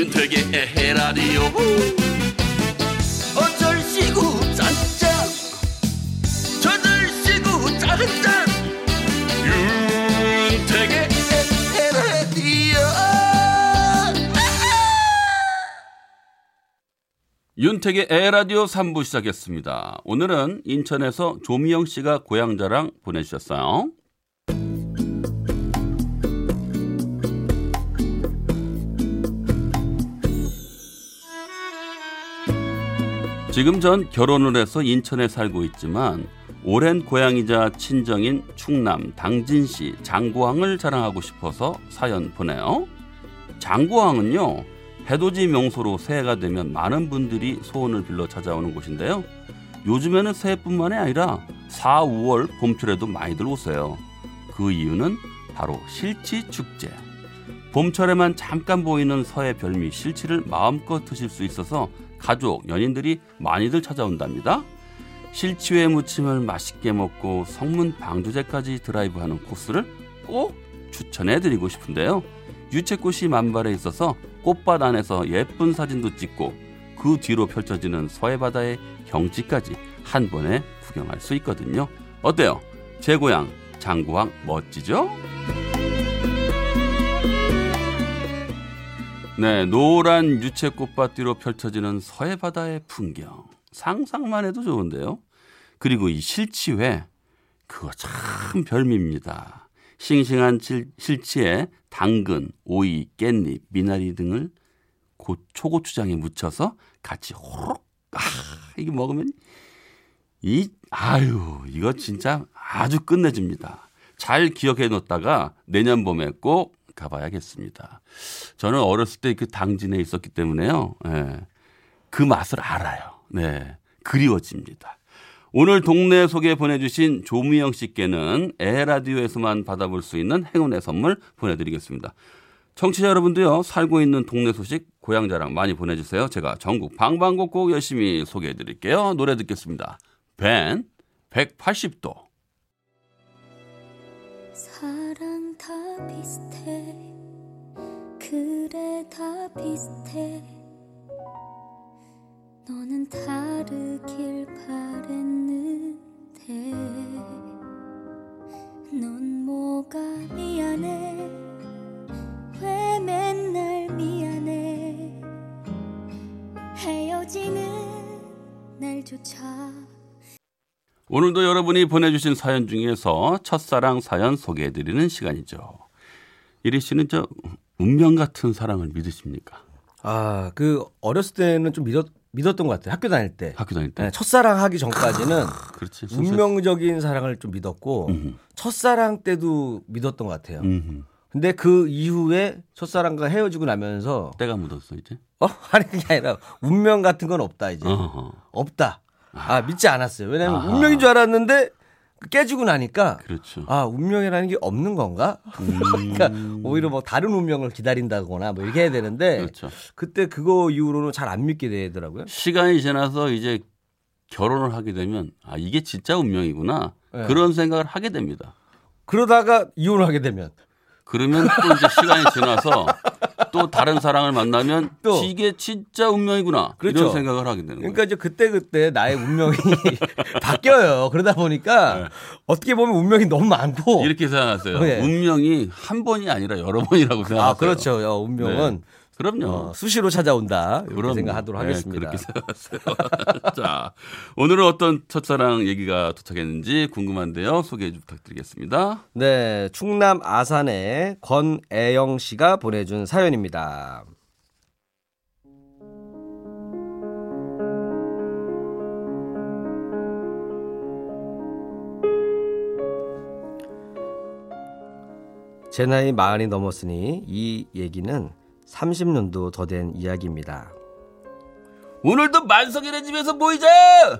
윤택의 에헤라디오. 어쩔시구 짠짠 저들시구 짠짠 윤택의 에헤라디오. 윤택의 에헤라디오 3부 시작했습니다. 오늘은 인천에서 조미영 씨가 고향 자랑 보내주셨어요. 지금 전 결혼을 해서 인천에 살고 있지만 오랜 고향이자 친정인 충남 당진시 장고항을 자랑하고 싶어서 사연 보내요. 장고항은요, 해돋이 명소로 새해가 되면 많은 분들이 소원을 빌러 찾아오는 곳인데요. 요즘에는 새해뿐만이 아니라 4, 5월 봄철에도 많이들 오세요. 그 이유는 바로 실치축제. 봄철에만 잠깐 보이는 서해 별미 실치를 마음껏 드실 수 있어서 가족, 연인들이 많이들 찾아온답니다. 실치회 무침을 맛있게 먹고 성문 방조제까지 드라이브하는 코스를 꼭 추천해드리고 싶은데요. 유채꽃이 만발해 있어서 꽃밭 안에서 예쁜 사진도 찍고 그 뒤로 펼쳐지는 서해바다의 경치까지 한 번에 구경할 수 있거든요. 어때요? 제 고향 장고항 멋지죠? 네, 노란 유채꽃밭 뒤로 펼쳐지는 서해바다의 풍경. 상상만 해도 좋은데요. 그리고 이 실치회, 그거 참 별미입니다. 싱싱한 실치에 당근, 오이, 깻잎, 미나리 등을 초고추장에 묻혀서 같이 호록. 이거 먹으면 이거 진짜 아주 끝내줍니다. 잘 기억해 놓다가 내년 봄에 꼭 가봐야겠습니다. 저는 어렸을 때 그 당진에 있었기 때문에요. 네, 그 맛을 알아요. 네, 그리워집니다. 오늘 동네 소개 보내주신 조미영 씨께는 에헤라디오에서만 받아볼 수 있는 행운의 선물 보내드리겠습니다. 청취자 여러분도요, 살고 있는 동네 소식, 고향 자랑 많이 보내주세요. 제가 전국 방방곡곡 열심히 소개해드릴게요. 노래 듣겠습니다. 벤 180도. 사랑 다 비슷해, 그래 다 비슷해. 너는 다르길 바랬는데 넌 뭐가 미안해, 왜 맨날 미안해. 헤어지는 날조차. 오늘도 여러분이 보내주신 사연 중에서 첫사랑 사연 소개해드리는 시간이죠. 이리 씨는 저 운명 같은 사랑을 믿으십니까? 아, 그 어렸을 때는 좀 믿었던 것 같아요. 학교 다닐 때. 네, 첫사랑 하기 전까지는 그렇지, 운명적인 사랑을 좀 믿었고 첫사랑 때도 믿었던 것 같아요. 근데 그 이후에 첫사랑과 헤어지고 나면서 때가 묻었어 이제? 아니 그게 아니라 운명 같은 건 없다 이제. 어허. 없다. 믿지 않았어요. 왜냐하면 운명인 줄 알았는데 깨지고 나니까 그렇죠. 운명이라는 게 없는 건가? 그러니까 오히려 뭐 다른 운명을 기다린다거나 뭐 이렇게 해야 되는데 그렇죠. 그때 그거 이후로는 잘 안 믿게 되더라고요. 시간이 지나서 이제 결혼을 하게 되면 이게 진짜 운명이구나. 네. 그런 생각을 하게 됩니다. 그러다가 이혼을 하게 되면 그러면 또 이제 시간이 지나서 또 다른 사랑을 만나면 또 이게 진짜 운명이구나. 그렇죠. 이런 생각을 하게 되는 거예요. 그러니까 이제 그때 나의 운명이 바뀌어요. 그러다 보니까 네. 어떻게 보면 운명이 너무 많고 이렇게 생각하세요. 네. 운명이 한 번이 아니라 여러 번이라고 생각하세요. 그렇죠. 운명은 네. 그럼요. 수시로 찾아온다. 이렇게 생각하도록 하겠습니다. 그렇게 생각하세요. 자, 오늘은 어떤 첫사랑 얘기가 도착했는지 궁금한데요. 소개 부탁드리겠습니다. 네, 충남 아산의 권애영 씨가 보내준 사연입니다. 제 나이 40이 넘었으니 이 얘기는 30년도 더 된 이야기입니다. 오늘도 만석이네 집에서 모이자.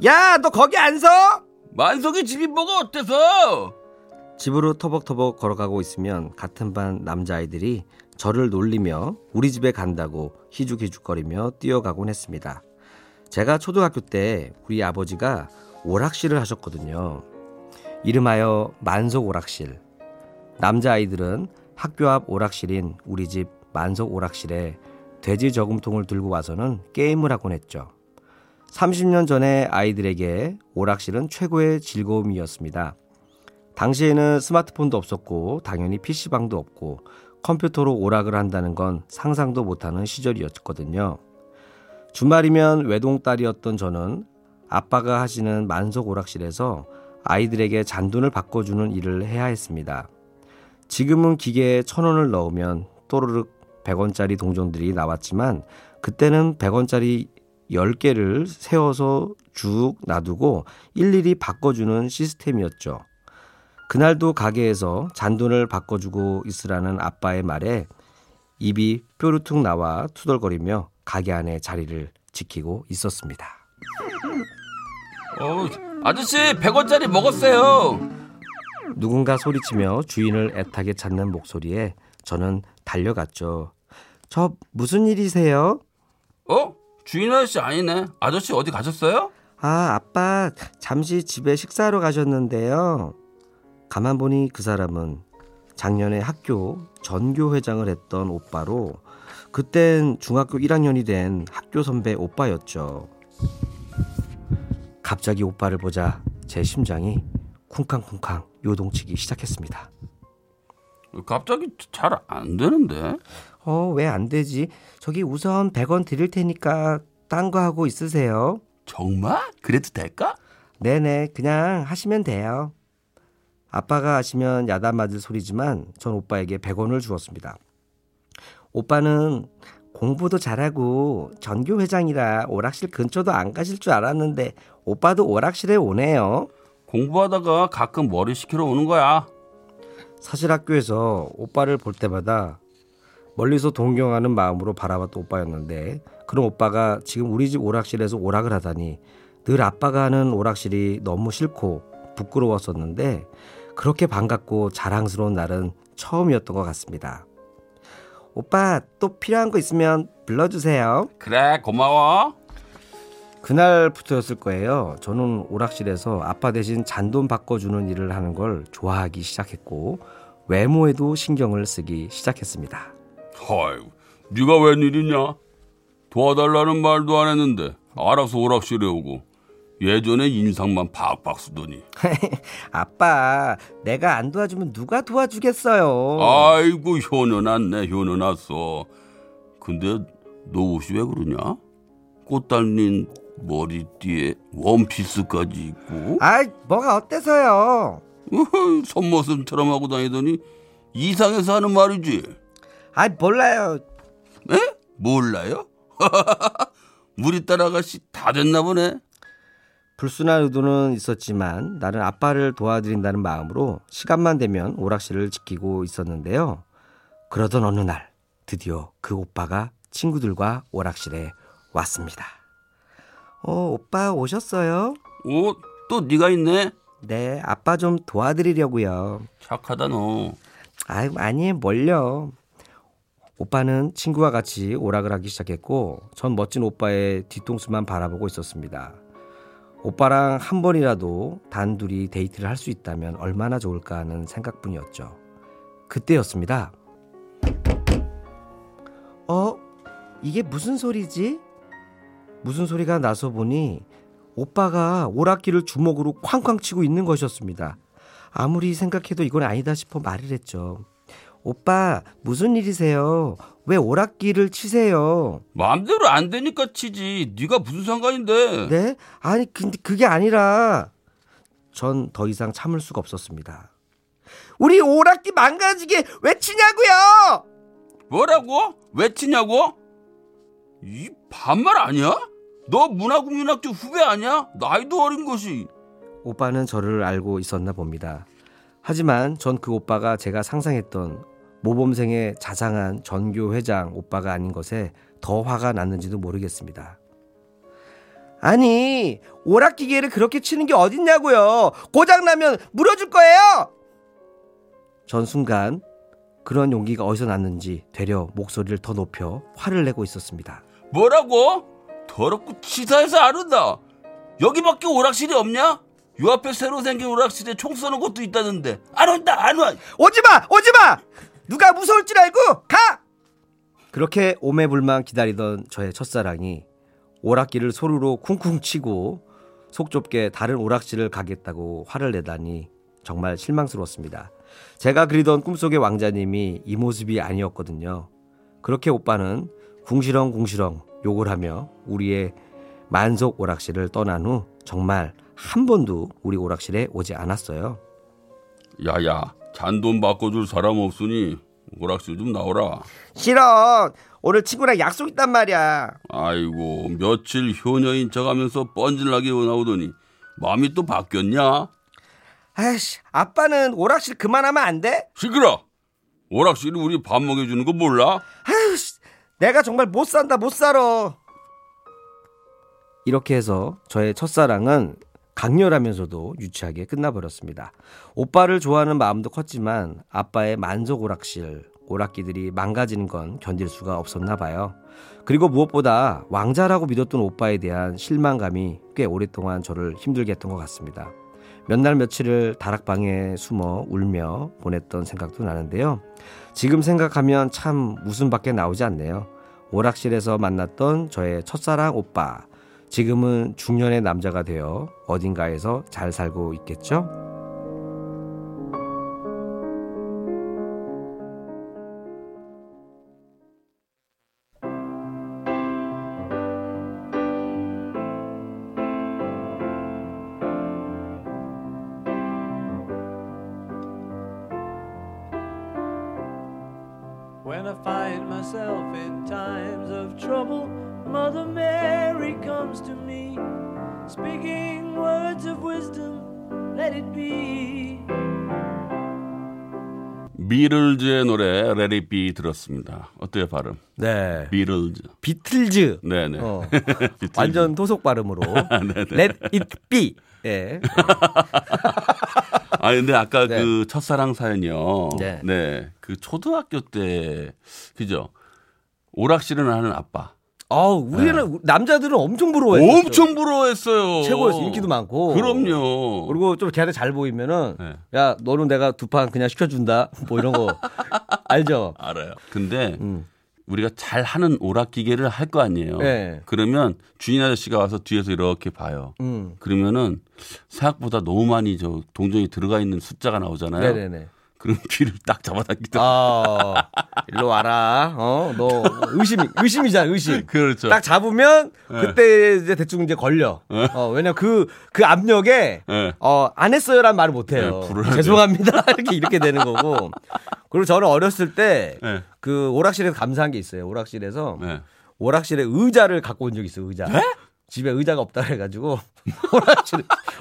야, 너 거기 안 서? 만석이 집이 뭐가 어때서? 집으로 터벅터벅 걸어가고 있으면 같은 반 남자아이들이 저를 놀리며 우리 집에 간다고 희죽희죽거리며 뛰어가곤 했습니다. 제가 초등학교 때 우리 아버지가 오락실을 하셨거든요. 이름하여 만석 오락실. 남자아이들은 학교 앞 오락실인 우리 집 만석 오락실에 돼지 저금통을 들고 와서는 게임을 하곤 했죠. 30년 전에 아이들에게 오락실은 최고의 즐거움이었습니다. 당시에는 스마트폰도 없었고 당연히 PC방도 없고 컴퓨터로 오락을 한다는 건 상상도 못하는 시절이었거든요. 주말이면 외동딸이었던 저는 아빠가 하시는 만석 오락실에서 아이들에게 잔돈을 바꿔주는 일을 해야 했습니다. 지금은 기계에 1,000원을 넣으면 또르륵 100원짜리 동전들이 나왔지만 그때는 100원짜리 10개를 세워서 쭉 놔두고 일일이 바꿔주는 시스템이었죠. 그날도 가게에서 잔돈을 바꿔주고 있으라는 아빠의 말에 입이 뾰루퉁 나와 투덜거리며 가게 안에 자리를 지키고 있었습니다. 아저씨 100원짜리 먹었어요. 누군가 소리치며 주인을 애타게 찾는 목소리에 저는 달려갔죠. 저 무슨 일이세요? 주인 아저씨 아니네. 아저씨 어디 가셨어요? 아빠 잠시 집에 식사하러 가셨는데요. 가만 보니 그 사람은 작년에 학교 전교회장을 했던 오빠로 그땐 중학교 1학년이 된 학교 선배 오빠였죠. 갑자기 오빠를 보자 제 심장이 쿵쾅쿵쾅 요동치기 시작했습니다. 갑자기 잘 안 되는데? 왜 안 되지? 저기 우선 100원 드릴 테니까 딴 거 하고 있으세요. 정말? 그래도 될까? 네네, 그냥 하시면 돼요. 아빠가 아시면 야단 맞을 소리지만 전 오빠에게 100원을 주었습니다. 오빠는 공부도 잘하고 전교회장이라 오락실 근처도 안 가실 줄 알았는데 오빠도 오락실에 오네요. 공부하다가 가끔 머리 식히러 오는 거야. 사실 학교에서 오빠를 볼 때마다 멀리서 동경하는 마음으로 바라봤던 오빠였는데 그런 오빠가 지금 우리 집 오락실에서 오락을 하다니 늘 아빠가 하는 오락실이 너무 싫고 부끄러웠었는데 그렇게 반갑고 자랑스러운 날은 처음이었던 것 같습니다. 오빠 또 필요한 거 있으면 불러주세요. 그래, 고마워. 그날부터였을 거예요. 저는 오락실에서 아빠 대신 잔돈 바꿔주는 일을 하는 걸 좋아하기 시작했고 외모에도 신경을 쓰기 시작했습니다. 아이고, 네가 웬일이냐? 도와달라는 말도 안 했는데 알아서 오락실에 오고 예전에 인상만 박박 쓰더니. 아빠, 내가 안 도와주면 누가 도와주겠어요. 아이고, 효녀났어. 근데 너 옷이 왜 그러냐? 꽃 달린 머리띠에 원피스까지 입고. 아이, 뭐가 어때서요? 손모습처럼 하고 다니더니 이상해서 하는 말이지. 아이, 몰라요. 에? 몰라요? 우리 딸 아가씨 다 됐나 보네. 불순한 의도는 있었지만 나는 아빠를 도와드린다는 마음으로 시간만 되면 오락실을 지키고 있었는데요. 그러던 어느 날 드디어 그 오빠가 친구들과 오락실에 왔습니다. 오빠 오셨어요? 또 네가 있네. 네, 아빠 좀 도와드리려고요. 착하다 너. 아니, 뭘요. 오빠는 친구와 같이 오락을 하기 시작했고 전 멋진 오빠의 뒤통수만 바라보고 있었습니다. 오빠랑 한 번이라도 단둘이 데이트를 할 수 있다면 얼마나 좋을까 하는 생각뿐이었죠. 그때였습니다. 이게 무슨 소리지? 무슨 소리가 나서 보니 오빠가 오락기를 주먹으로 쾅쾅 치고 있는 것이었습니다. 아무리 생각해도 이건 아니다 싶어 말을 했죠. 오빠, 무슨 일이세요? 왜 오락기를 치세요? 마음대로 안 되니까 치지. 네가 무슨 상관인데. 네? 아니, 근데 그게 아니라. 전 더 이상 참을 수가 없었습니다. 우리 오락기 망가지게 왜 치냐고요? 뭐라고? 왜 치냐고? 이 반말 아니야? 너 문화국민학교 후배 아니야? 나이도 어린 것이. 오빠는 저를 알고 있었나 봅니다. 하지만 전 그 오빠가 제가 상상했던 모범생의 자상한 전교회장 오빠가 아닌 것에 더 화가 났는지도 모르겠습니다. 아니, 오락기계를 그렇게 치는 게 어딨냐고요. 고장나면 물어줄 거예요. 전 순간 그런 용기가 어디서 났는지 되려 목소리를 더 높여 화를 내고 있었습니다. 뭐라고? 더럽고 치사해서 안 온다. 여기밖에 오락실이 없냐? 요 앞에 새로 생긴 오락실에 총 쏘는 곳도 있다는데 안 온다. 오지마! 누가 무서울 줄 알고 가! 그렇게 오매불망 기다리던 저의 첫사랑이 오락기를 소리로 쿵쿵 치고 속 좁게 다른 오락실을 가겠다고 화를 내다니 정말 실망스러웠습니다. 제가 그리던 꿈속의 왕자님이 이 모습이 아니었거든요. 그렇게 오빠는 궁시렁궁시렁 욕을 하며 우리의 만석 오락실을 떠난 후 정말 한 번도 우리 오락실에 오지 않았어요. 야야, 잔돈 바꿔줄 사람 없으니 오락실 좀 나오라. 싫어. 오늘 친구랑 약속 있단 말이야. 아이고, 며칠 효녀인 척하면서 뻔질나게 나오더니 마음이 또 바뀌었냐? 아이씨, 아빠는 오락실 그만하면 안 돼? 시끄러. 오락실이 우리 밥 먹여주는 거 몰라? 아이씨, 내가 정말 못 산다, 못 살아. 이렇게 해서 저의 첫사랑은 강렬하면서도 유치하게 끝나버렸습니다. 오빠를 좋아하는 마음도 컸지만 아빠의 만석 오락실, 오락기들이 망가지는 건 견딜 수가 없었나 봐요. 그리고 무엇보다 왕자라고 믿었던 오빠에 대한 실망감이 꽤 오랫동안 저를 힘들게 했던 것 같습니다. 몇 날 며칠을 다락방에 숨어 울며 보냈던 생각도 나는데요. 지금 생각하면 참 웃음밖에 나오지 않네요. 오락실에서 만났던 저의 첫사랑 오빠, 지금은 중년의 남자가 되어 어딘가에서 잘 살고 있겠죠? When I find myself in times of trouble, Mother Mary comes to me, speaking words of wisdom, let it be. 비틀즈의 노래 Let It Be 들었습니다. 어때요, 발음? 네. 비틀즈. 네네. 비틀즈. 완전 토속 발음으로. Let It Be. 예. 네. 아, 근데 아까 네. 그 첫사랑 사연이요. 네. 네. 그 초등학교 때, 그죠? 오락실을 하는 아빠. 우리는 네. 남자들은 엄청 부러워했어요. 엄청 부러워했어요. 최고였어요. 인기도 많고. 그럼요. 그리고 좀 걔한테 잘 보이면은, 네. 야, 너는 내가 두 판 그냥 시켜준다. 뭐 이런 거. 알죠? 알아요. 근데 우리가 잘 하는 오락기계를 할 거 아니에요. 네. 그러면 주인 아저씨가 와서 뒤에서 이렇게 봐요. 그러면은 생각보다 너무 많이 저 동전이 들어가 있는 숫자가 나오잖아요. 네네네. 그럼 귀를 딱 잡아당기다. 일로 와라. 너 의심이잖아, 의심. 그렇죠. 딱 잡으면 그때 이제 대충 이제 걸려. 왜냐 그 압력에 안 했어요라는 말을 못 해요. 죄송합니다. 이렇게 되는 거고. 그리고 저는 어렸을 때 그 오락실에서 감사한 게 있어요. 오락실에서 오락실에 의자를 갖고 온 적이 있어요. 의자. 네? 집에 의자가 없다 그래가지고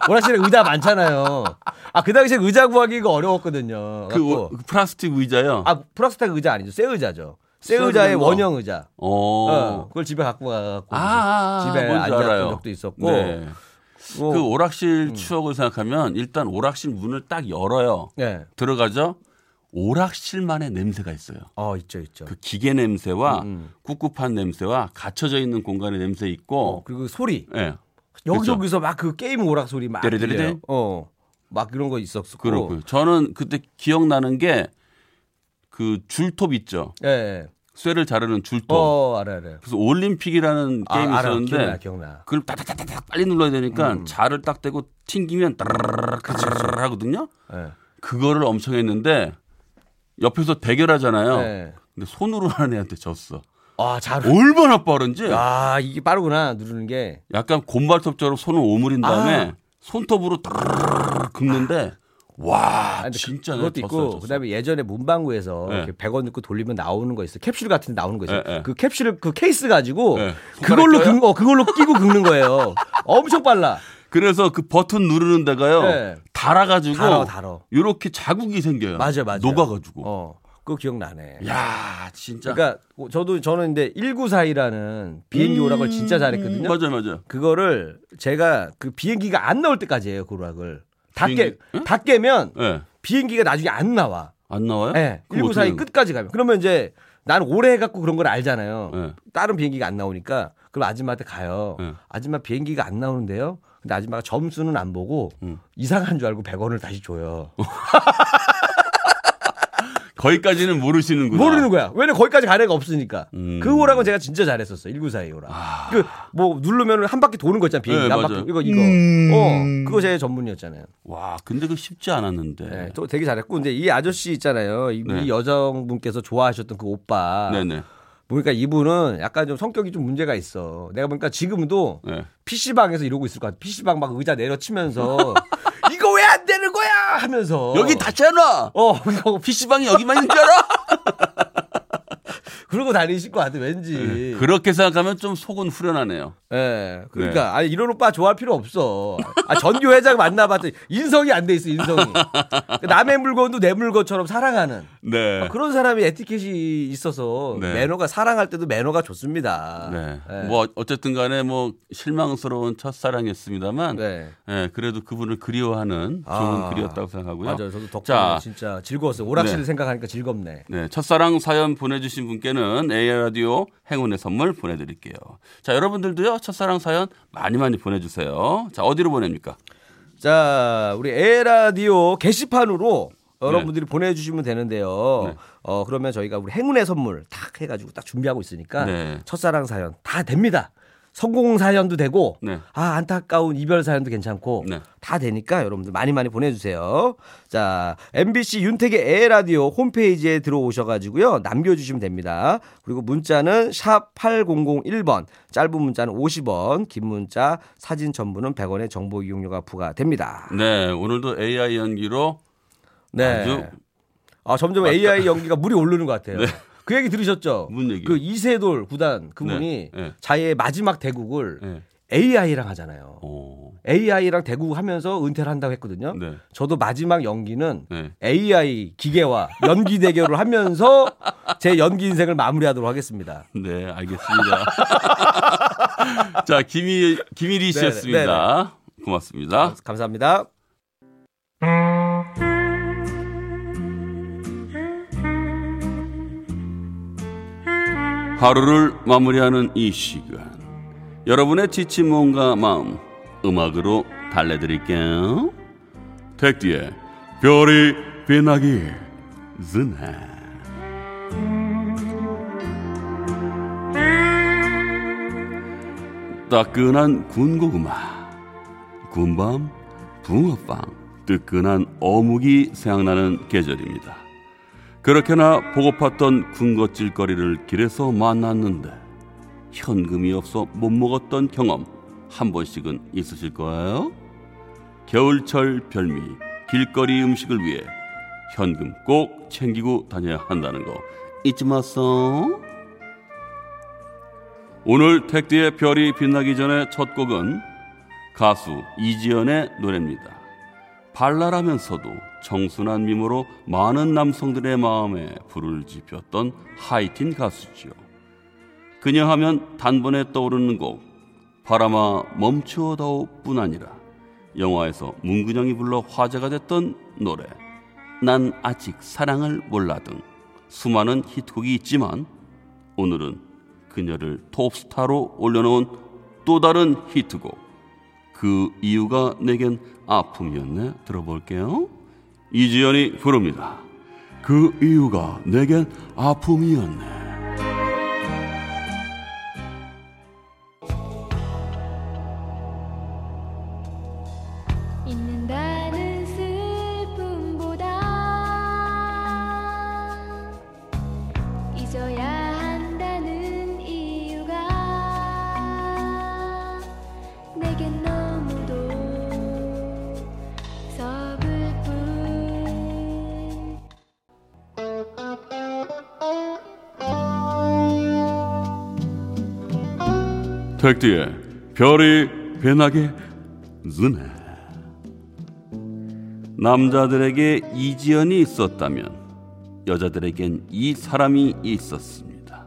오락실에 의자 많잖아요. 아, 그 당시에 의자 구하기가 어려웠거든요. 그 플라스틱 의자요? 아, 플라스틱 의자 아니죠. 쇠 의자죠. 쇠 의자의 원형 의자. 그걸 집에 갖고 가서 집에 앉았던 적도 있었고. 네. 그 오락실 추억을 생각하면 일단 오락실 문을 딱 열어요. 네. 들어가죠. 오락실만의 냄새가 있어요. 있죠. 그 기계 냄새와 꿉꿉한 냄새와 갇혀져 있는 공간의 냄새 있고. 그리고 소리. 네. 여기저기서 막 그 게임 오락 소리 막. 들려요. 막 이런 거 있었고. 그렇고요. 저는 그때 기억나는 게 그 줄톱 있죠. 예. 쇠를 자르는 줄톱. 알아요. 그래서 올림픽이라는 게임이 있었는데. 기억나. 그걸 따다다다닥 빨리 눌러야 되니까 자를 딱 대고 튕기면 따라라라라 하거든요. 예. 그거를 엄청 했는데. 옆에서 대결하잖아요. 네. 근데 손으로 하는 애한테 졌어. 얼마나 빠른지. 이게 빠르구나, 누르는 게. 약간 곰발톱처럼 손을 오므린 다음에 손톱으로 따르르르 긁는데 진짜 그것도 있고 졌어요. 그다음에 예전에 문방구에서 이렇게 100원 넣고 돌리면 나오는 거 있어요. 캡슐 같은 데 나오는 거 있어요. 그 캡슐을 그 케이스 가지고 그걸로 끼고 긁는 거예요. 엄청 빨라. 그래서 그 버튼 누르는 데가요. 네. 달아가지고 이렇게 자국이 생겨요. 맞아요. 녹아가지고. 그거 기억나네. 야, 진짜. 그러니까 저는 이제 1942라는 비행기 오락을 진짜 잘했거든요. 맞아요. 그거를 제가 그 비행기가 안 나올 때까지 해요. 그 오락을 다 깨면 비행기가 나중에 안 나와. 안 나와요? 네. 1942 끝까지 가면. 그러면 이제 난 오래 해갖고 그런 걸 알잖아요. 네. 다른 비행기가 안 나오니까. 그럼 아줌마한테 가요. 네. 아줌마 비행기가 안 나오는데요. 근데 아줌마가 점수는 안 보고 이상한 줄 알고 100원을 다시 줘요. 거기까지는 모르시는구나. 모르는 거야. 왜냐면 거기까지 갈 애가 없으니까. 그 오락은 제가 진짜 잘했었어. 1942 오락. 아... 그 뭐 누르면 한 바퀴 도는 거 있잖아. 비행기 네, 한 바퀴. 이거. 그거 제 전문이었잖아요. 와, 근데 그거 쉽지 않았는데. 네, 또 되게 잘했고. 근데 이 아저씨 있잖아요. 이 네. 여성분께서 좋아하셨던 그 오빠. 네네. 보니까 이분은 약간 좀 성격이 좀 문제가 있어. 내가 보니까 지금도 네. PC방에서 이러고 있을 것 같아. PC방 막 의자 내려치면서 이거 왜 안 되는 거야 하면서. 여기 닫잖아. PC방이 여기만 있는 줄 알아? 그러고 다니실 것 같아, 왠지. 네. 그렇게 생각하면 좀 속은 후련하네요. 예. 네. 그러니까, 네. 아니, 이런 오빠 좋아할 필요 없어. 아, 전교회장 만나봤더니 인성이 안 돼 있어, 인성이. 남의 물건도 내 물건처럼 사랑하는. 네. 그런 사람이 에티켓이 있어서 네. 매너가, 사랑할 때도 매너가 좋습니다. 네. 네. 뭐, 어쨌든 간에 뭐, 실망스러운 첫사랑이었습니다만, 네. 네. 그래도 그분을 그리워하는 좋은 글이었다고 생각하고요. 맞아요. 저도 덕분에 진짜 즐거웠어요. 오락실을 네. 생각하니까 즐겁네. 네. 첫사랑 사연 보내주신 분께는 에헤라디오 행운의 선물 보내드릴게요. 자, 여러분들도요 첫사랑 사연 많이 많이 보내주세요. 자, 어디로 보냅니까? 자, 우리 에헤라디오 게시판으로 여러분들이 네. 보내주시면 되는데요. 네. 그러면 저희가 우리 행운의 선물 딱 해가지고 딱 준비하고 있으니까 네. 첫사랑 사연 다 됩니다. 성공 사연도 되고 네. 아, 안타까운 이별 사연도 괜찮고 네. 다 되니까 여러분들 많이 많이 보내주세요. 자, MBC 윤택의 에헤라디오 홈페이지에 들어오셔가지고요 남겨주시면 됩니다. 그리고 문자는 샵 8001번, 짧은 문자는 50원, 긴 문자 사진 전부는 100원의 정보 이용료가 부과됩니다. 네, 오늘도 AI 연기로 네. 아주 점점 맞다. AI 연기가 물이 오르는 것 같아요. 네. 그 얘기 들으셨죠? 무슨 얘기요? 그 이세돌 구단 그분이 네, 네. 자의 마지막 대국을 네. AI랑 하잖아요. 오. AI랑 대국 하면서 은퇴를 한다고 했거든요. 네. 저도 마지막 연기는 네. AI 기계와 연기 대결을 하면서 제 연기 인생을 마무리하도록 하겠습니다. 네, 알겠습니다. 자, 김일희 씨였습니다. 네네. 고맙습니다. 감사합니다. 하루를 마무리하는 이 시간, 여러분의 지친 몸과 마음 음악으로 달래드릴게요. 택디의 별이 빛나기 전에. 따끈한 군고구마, 군밤, 붕어빵, 뜨끈한 어묵이 생각나는 계절입니다. 그렇게나 보고팠던 군것질거리를 길에서 만났는데 현금이 없어 못 먹었던 경험 한 번씩은 있으실 거예요. 겨울철 별미, 길거리 음식을 위해 현금 꼭 챙기고 다녀야 한다는 거 잊지 마소. 오늘 택디의 별이 빛나기 전에 첫 곡은 가수 이지연의 노래입니다. 발랄하면서도 청순한 미모로 많은 남성들의 마음에 불을 지폈던 하이틴 가수지요. 그녀 하면 단번에 떠오르는 곡 바람아 멈추어다오뿐 아니라 영화에서 문근영이 불러 화제가 됐던 노래 난 아직 사랑을 몰라 등 수많은 히트곡이 있지만 오늘은 그녀를 톱스타로 올려놓은 또 다른 히트곡 그 이유가 내겐 아픔이었네 들어볼게요. 이지연이 부릅니다. 그 이유가 내겐 아픔이었네. 있는다는 슬픔보다 잊어야 한다는 이유가 내겐 너 택디의 별이 변하게 눈에. 남자들에게 이지연이 있었다면 여자들에겐 이 사람이 있었습니다.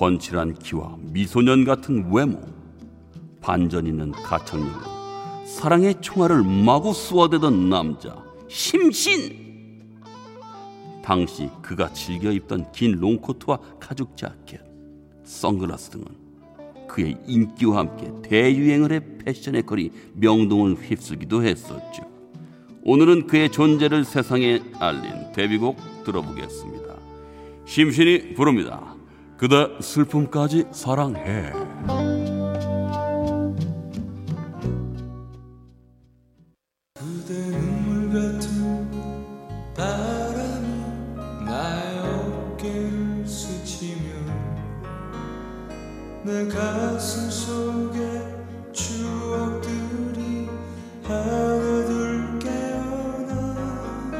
훤칠한 키와 미소년 같은 외모, 반전 있는 가창력으로 사랑의 총알을 마구 쏘아대던 남자 심신. 당시 그가 즐겨 입던 긴 롱코트와 가죽 자켓, 선글라스 등은 그의 인기와 함께 대유행을 해 패션의 거리 명동을 휩쓸기도 했었죠. 오늘은 그의 존재를 세상에 알린 데뷔곡 들어보겠습니다. 심신이 부릅니다. 그대 슬픔까지 사랑해. 내 가슴 속에 추억들이 하나둘 깨어나.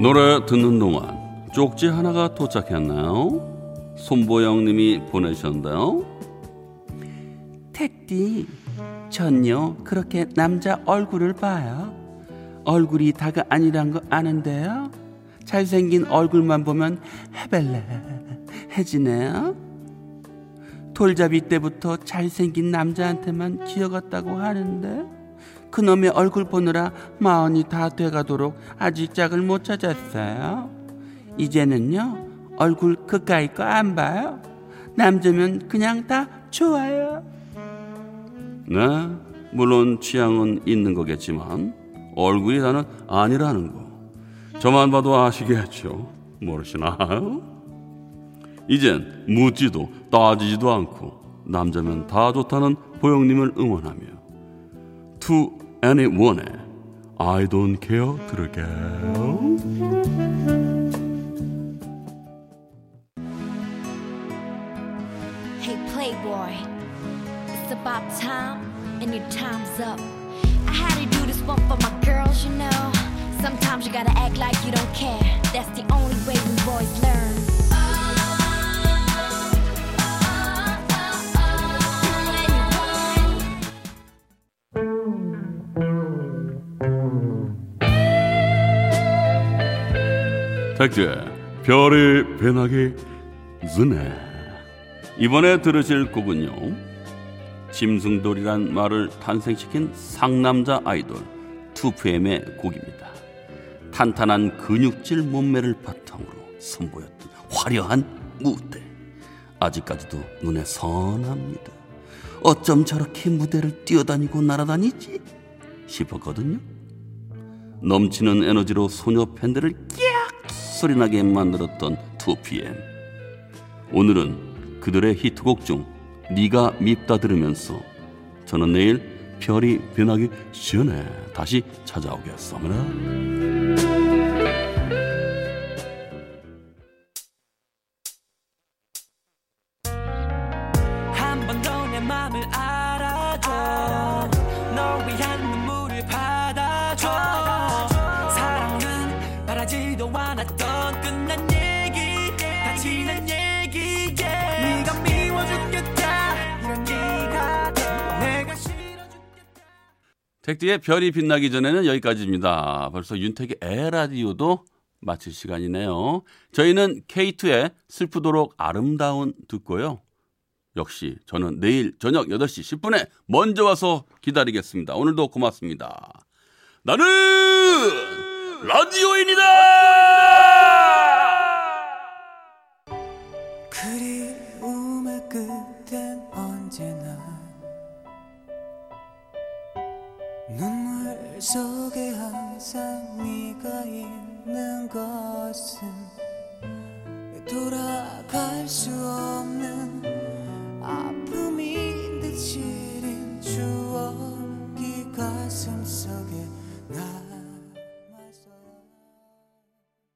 노래 듣는 동안 쪽지 하나가 도착했나요? 손보영 님이 보내셨나요? 택디, 전요 그렇게 남자 얼굴을 봐요. 얼굴이 다가 아니란 거 아는데요. 잘생긴 얼굴만 보면 해벨레 해지네요. 돌잡이 때부터 잘생긴 남자한테만 기어갔다고 하는데 그놈의 얼굴 보느라 마흔이 다 돼가도록 아직 짝을 못 찾았어요. 이제는요 얼굴 그까이 거 안 봐요. 남자면 그냥 다 좋아요. 네, 물론 취향은 있는 거겠지만 얼굴이 나는 아니라는 거 저만 봐도 아시겠죠. 모르시나요? 이젠 묻지도 따지지도 않고 남자면 다 좋다는 보영님을 응원하며 To anyone의 I don't care 들을게요. Hey playboy, it's about time and your time's up. I had to do this one for my girls, you know. Sometimes you gotta act like you don't care. That's the only way we boys learn. Oh, oh, oh, oh, oh, oh, oh. 택지, 별이 변하기 전에. 이번에 들으실 곡은요, 짐승돌이란 말을 탄생시킨 상남자 아이돌 2PM의 곡입니다. 탄탄한 근육질 몸매를 바탕으로 선보였던 화려한 무대, 아직까지도 눈에 선합니다. 어쩜 저렇게 무대를 뛰어다니고 날아다니지 싶었거든요. 넘치는 에너지로 소녀 팬들을 깍 소리나게 만들었던 2PM, 오늘은 그들의 히트곡 중 네가 밉다 들으면서 저는 내일 별이 변하기 전에 다시 찾아오겠습니다. 한 번 더 내 맘을 알아줘. 널 위한 눈물을 받아줘. 사랑은 바라지도 않았던 끝난 얘기, 다 지난 얘기. 네가 미워줄게. 택디의 별이 빛나기 전에는 여기까지입니다. 벌써 윤택의 에헤라디오도 마칠 시간이네요. 저희는 K2의 슬프도록 아름다운 듣고요. 역시 저는 내일 저녁 8시 10분에 먼저 와서 기다리겠습니다. 오늘도 고맙습니다. 나는 라디오인이다! 그리움의 끝엔 언제나 눈물 속에 항상 네가 있는 것은 돌아갈 수 없는 아픔이 듯 시린 추억이 가슴 속에